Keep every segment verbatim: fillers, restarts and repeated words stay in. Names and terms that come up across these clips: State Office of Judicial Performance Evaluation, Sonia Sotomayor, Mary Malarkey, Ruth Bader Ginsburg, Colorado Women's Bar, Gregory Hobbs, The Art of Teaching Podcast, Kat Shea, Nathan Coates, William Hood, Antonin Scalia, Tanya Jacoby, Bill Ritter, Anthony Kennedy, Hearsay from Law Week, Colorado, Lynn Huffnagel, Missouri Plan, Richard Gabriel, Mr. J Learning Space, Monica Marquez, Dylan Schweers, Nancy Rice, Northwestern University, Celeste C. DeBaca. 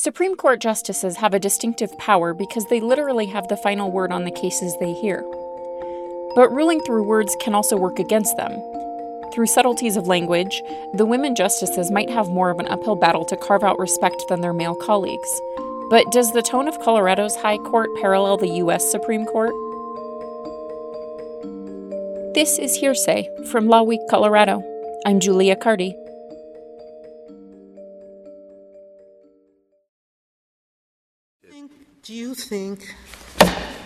Supreme Court justices have a distinctive power because they literally have the final word on the cases they hear. But ruling through words can also work against them. Through subtleties of language, the women justices might have more of an uphill battle to carve out respect than their male colleagues. But does the tone of Colorado's high court parallel the U S Supreme Court? This is Hearsay from Law Week, Colorado. I'm Julia Cardi. Do you think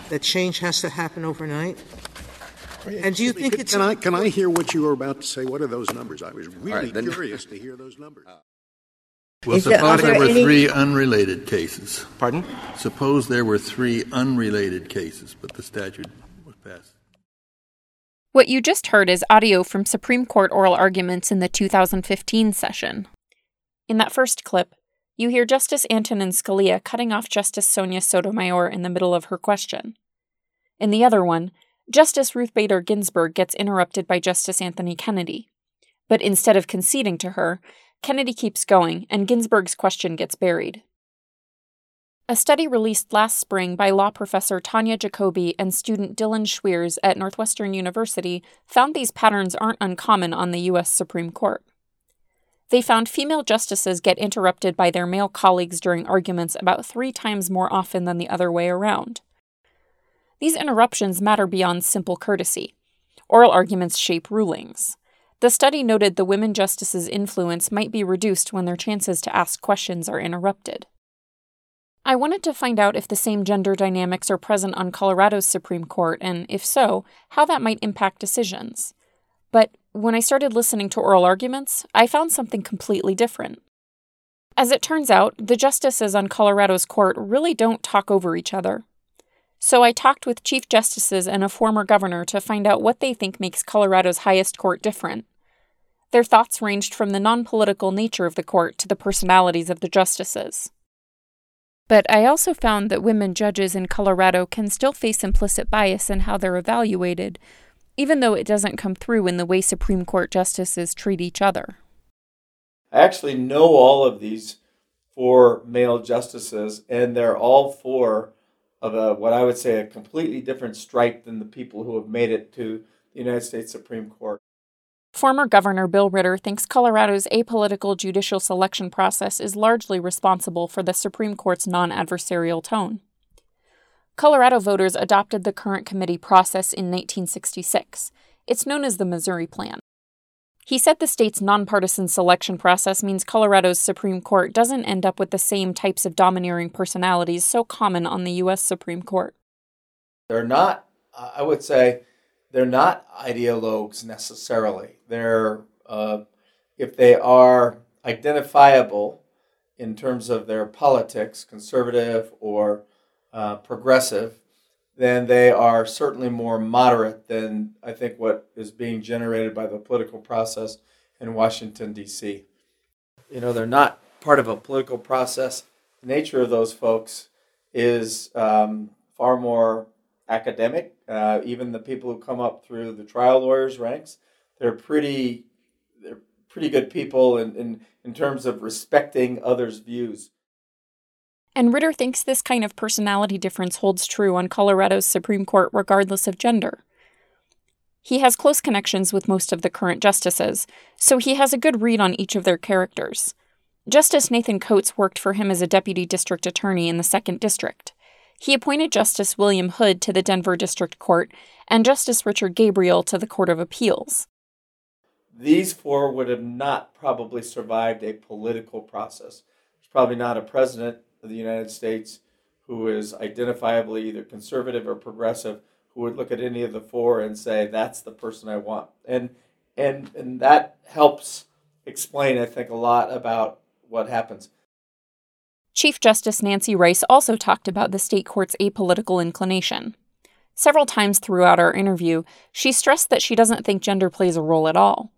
that change has to happen overnight? And do you think it's... Can I, can I hear what you were about to say? What are those numbers? I was really right, curious to hear those numbers. Well, Is suppose there, there were any... three unrelated cases. Pardon? Suppose there were three unrelated cases, but the statute was passed. What you just heard is audio from Supreme Court oral arguments in the two thousand fifteen session. In that first clip, you hear Justice Antonin Scalia cutting off Justice Sonia Sotomayor in the middle of her question. In the other one, Justice Ruth Bader Ginsburg gets interrupted by Justice Anthony Kennedy. But instead of conceding to her, Kennedy keeps going, and Ginsburg's question gets buried. A study released last spring by law professor Tanya Jacoby and student Dylan Schweers at Northwestern University found these patterns aren't uncommon on the U S Supreme Court. They found female justices get interrupted by their male colleagues during arguments about three times more often than the other way around. These interruptions matter beyond simple courtesy. Oral arguments shape rulings. The study noted the women justices' influence might be reduced when their chances to ask questions are interrupted. I wanted to find out if the same gender dynamics are present on Colorado's Supreme Court, and if so, how that might impact decisions. But when I started listening to oral arguments, I found something completely different. As it turns out, the justices on Colorado's court really don't talk over each other. So I talked with chief justices and a former governor to find out what they think makes Colorado's highest court different. Their thoughts ranged from the non-political nature of the court to the personalities of the justices. But I also found that women judges in Colorado can still face implicit bias in how they're evaluated, even though it doesn't come through in the way Supreme Court justices treat each other. I actually know all of these four male justices, and they're all four of a, what I would say a completely different stripe than the people who have made it to the United States Supreme Court. Former Governor Bill Ritter thinks Colorado's apolitical judicial selection process is largely responsible for the Supreme Court's non-adversarial tone. Colorado voters adopted the current committee process in nineteen sixty-six. It's known as the Missouri Plan. He said the state's nonpartisan selection process means Colorado's Supreme Court doesn't end up with the same types of domineering personalities so common on the U S Supreme Court. They're not, I would say... They're not ideologues necessarily. They're, uh, if they are identifiable in terms of their politics, conservative or uh, progressive, then they are certainly more moderate than I think what is being generated by the political process in Washington, D C. You know, they're not part of a political process. The nature of those folks is um, far more academic. Uh, even the people who come up through the trial lawyers' ranks, they're pretty, they're pretty good people in, in, in terms of respecting others' views. And Ritter thinks this kind of personality difference holds true on Colorado's Supreme Court regardless of gender. He has close connections with most of the current justices, so he has a good read on each of their characters. Justice Nathan Coates worked for him as a deputy district attorney in the second district. He appointed Justice William Hood to the Denver District Court and Justice Richard Gabriel to the Court of Appeals. These four would have not probably survived a political process. There's probably not a president of the United States who is identifiably either conservative or progressive who would look at any of the four and say, that's the person I want. And and and that helps explain, I think, a lot about what happens. Chief Justice Nancy Rice also talked about the state court's apolitical inclination. Several times throughout our interview, she stressed that she doesn't think gender plays a role at all.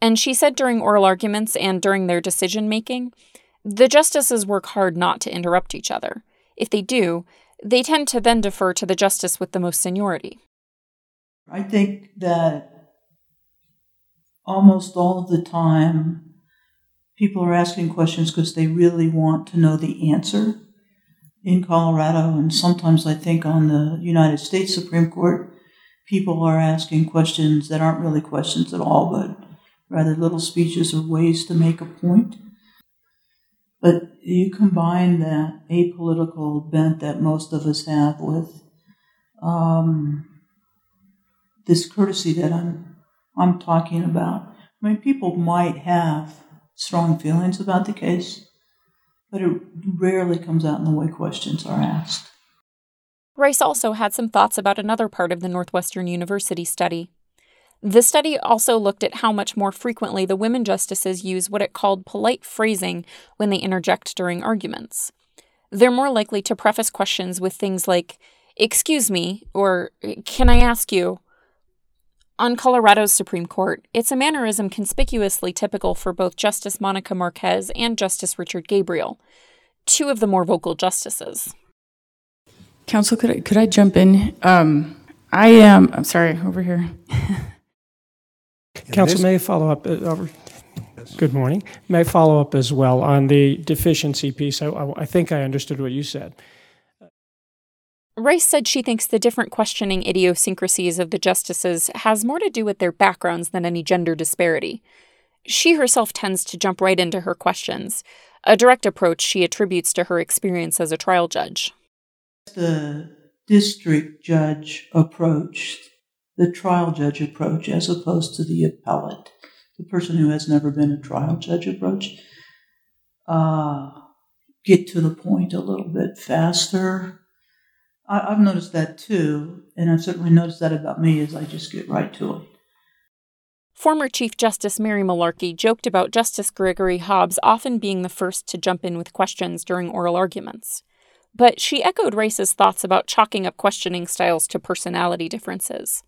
And she said during oral arguments and during their decision-making, the justices work hard not to interrupt each other. If they do, they tend to then defer to the justice with the most seniority. I think that almost all the time, people are asking questions because they really want to know the answer in Colorado. And sometimes I think on the United States Supreme Court, people are asking questions that aren't really questions at all, but rather little speeches or ways to make a point. But you combine that apolitical bent that most of us have with um, this courtesy that I'm I'm talking about. I mean, people might have strong feelings about the case, but it rarely comes out in the way questions are asked. Rice also had some thoughts about another part of the Northwestern University study. The study also looked at how much more frequently the women justices use what it called polite phrasing when they interject during arguments. They're more likely to preface questions with things like, "Excuse me," or "Can I ask you?" On Colorado's Supreme Court, it's a mannerism conspicuously typical for both Justice Monica Marquez and Justice Richard Gabriel, two of the more vocal justices. Counsel, could I, could I jump in? Um, I am, I'm sorry, over here. Counsel, may I follow up? Uh, good morning. May I follow up as well on the deficiency piece? I, I think I understood what you said. Rice said she thinks the different questioning idiosyncrasies of the justices has more to do with their backgrounds than any gender disparity. She herself tends to jump right into her questions, a direct approach she attributes to her experience as a trial judge. The district judge approach, the trial judge approach, as opposed to the appellate, the person who has never been a trial judge approach, uh, get to the point a little bit faster. I, I've noticed that too, and I've certainly noticed that about me as I just get right to it. Former Chief Justice Mary Malarkey joked about Justice Gregory Hobbs often being the first to jump in with questions during oral arguments. But she echoed Rice's thoughts about chalking up questioning styles to personality differences.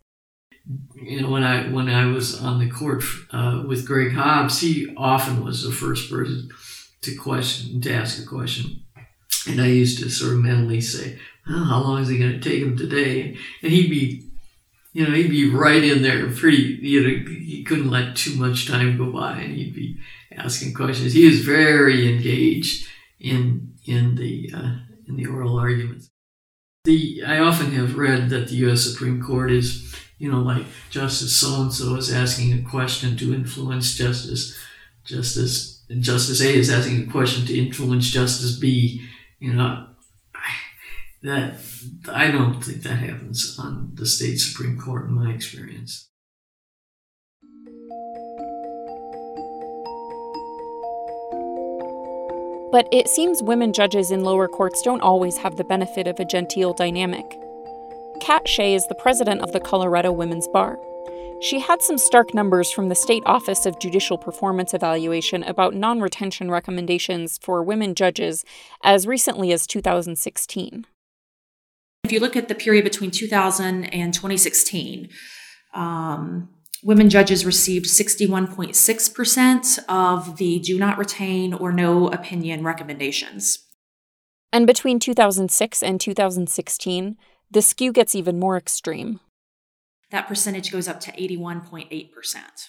You know, when I when I was on the court uh, with Greg Hobbs, he often was the first person to question, to ask a question. And I used to sort of mentally say, oh, how long is it going to take him today? And he'd be, you know, he'd be right in there pretty, you know, he couldn't let too much time go by, and he'd be asking questions. He was very engaged in, in the... Uh, in the oral arguments. The I often have read that the U S Supreme Court is, you know, like Justice so-and-so is asking a question to influence Justice, Justice, and Justice A is asking a question to influence Justice B. You know, I, that I don't think that happens on the state Supreme Court in my experience. But it seems women judges in lower courts don't always have the benefit of a genteel dynamic. Kat Shea is the president of the Colorado Women's Bar. She had some stark numbers from the State Office of Judicial Performance Evaluation about non-retention recommendations for women judges as recently as two thousand sixteen. If you look at the period between two thousand and twenty sixteen, um, women judges received sixty-one point six percent of the do not retain or no opinion recommendations. And between two thousand six and two thousand sixteen, the skew gets even more extreme. That percentage goes up to eighty-one point eight percent.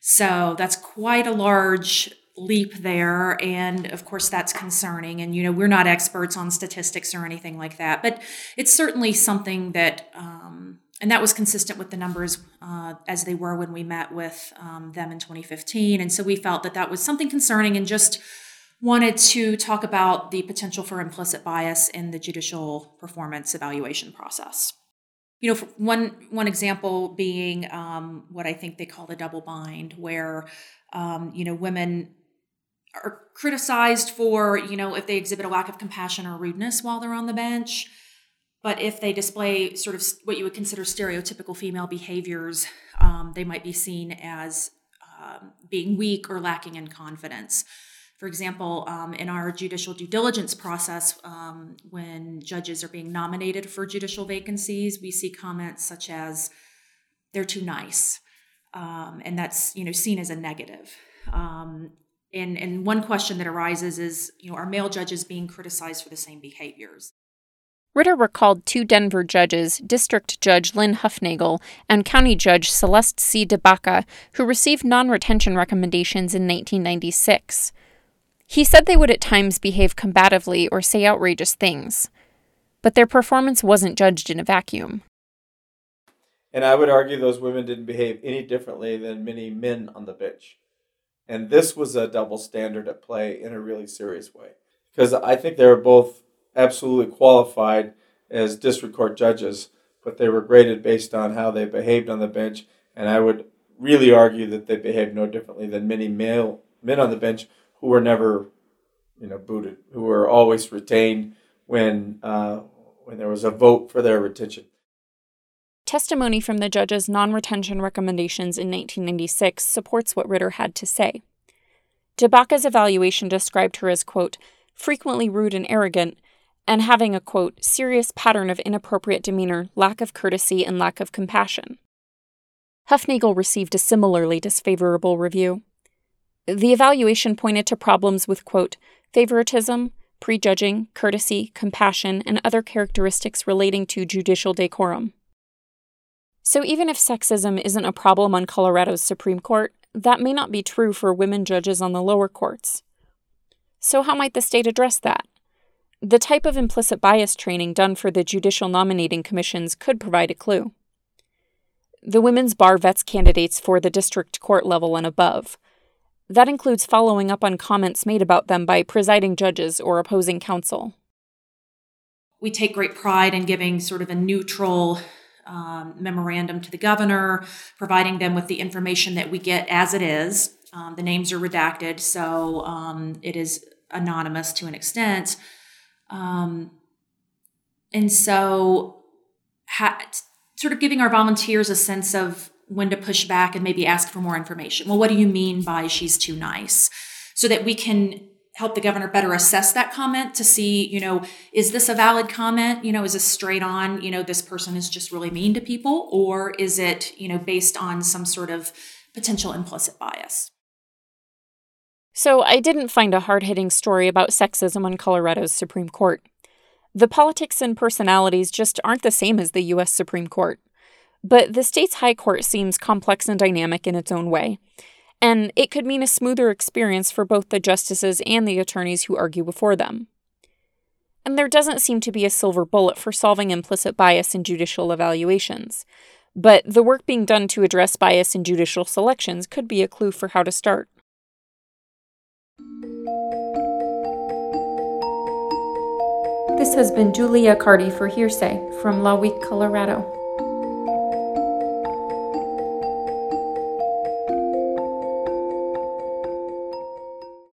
So that's quite a large leap there, and of course that's concerning, and you know, we're not experts on statistics or anything like that, but it's certainly something that... Um, And that was consistent with the numbers uh, as they were when we met with um, them in twenty fifteen. And so we felt that that was something concerning and just wanted to talk about the potential for implicit bias in the judicial performance evaluation process. You know, for one, one example being um, what I think they call the double bind, where, um, you know, women are criticized for, you know, if they exhibit a lack of compassion or rudeness while they're on the bench. But if they display sort of what you would consider stereotypical female behaviors, um, they might be seen as um, being weak or lacking in confidence. For example, um, in our judicial due diligence process, um, when judges are being nominated for judicial vacancies, we see comments such as, they're too nice. Um, and that's, you know, seen as a negative. Um, and, and one question that arises is, you know, are male judges being criticized for the same behaviors? Ritter recalled two Denver judges, District Judge Lynn Huffnagel and County Judge Celeste C. DeBaca, who received non-retention recommendations in nineteen ninety-six. He said they would at times behave combatively or say outrageous things, but their performance wasn't judged in a vacuum. And I would argue those women didn't behave any differently than many men on the bench. And this was a double standard at play in a really serious way. Because I think they were both absolutely qualified as district court judges, but they were graded based on how they behaved on the bench. And I would really argue that they behaved no differently than many male men on the bench who were never, you know, booted, who were always retained when uh, when there was a vote for their retention. Testimony from the judge's non-retention recommendations in nineteen ninety-six supports what Ritter had to say. DeBaca's evaluation described her as, quote, frequently rude and arrogant, and having a, quote, serious pattern of inappropriate demeanor, lack of courtesy, and lack of compassion. Huffnagel received a similarly disfavorable review. The evaluation pointed to problems with, quote, favoritism, prejudging, courtesy, compassion, and other characteristics relating to judicial decorum. So even if sexism isn't a problem on Colorado's Supreme Court, that may not be true for women judges on the lower courts. So how might the state address that? The type of implicit bias training done for the Judicial Nominating Commissions could provide a clue. The Women's Bar vets candidates for the district court level and above. That includes following up on comments made about them by presiding judges or opposing counsel. We take great pride in giving sort of a neutral Um, memorandum to the governor, providing them with the information that we get as it is. Um, the names are redacted, so um, it is anonymous to an extent. Um, and so ha- sort of giving our volunteers a sense of when to push back and maybe ask for more information. Well, what do you mean by she's too nice? So that we can help the governor better assess that comment to see, you know, is this a valid comment? You know, is this straight on, you know, this person is just really mean to people, or is it, you know, based on some sort of potential implicit bias? So I didn't find a hard-hitting story about sexism on Colorado's Supreme Court. The politics and personalities just aren't the same as the U S Supreme Court. But the state's high court seems complex and dynamic in its own way. And it could mean a smoother experience for both the justices and the attorneys who argue before them. And there doesn't seem to be a silver bullet for solving implicit bias in judicial evaluations, but the work being done to address bias in judicial selections could be a clue for how to start. This has been Julia Cardi for Hearsay from Law Week, Colorado.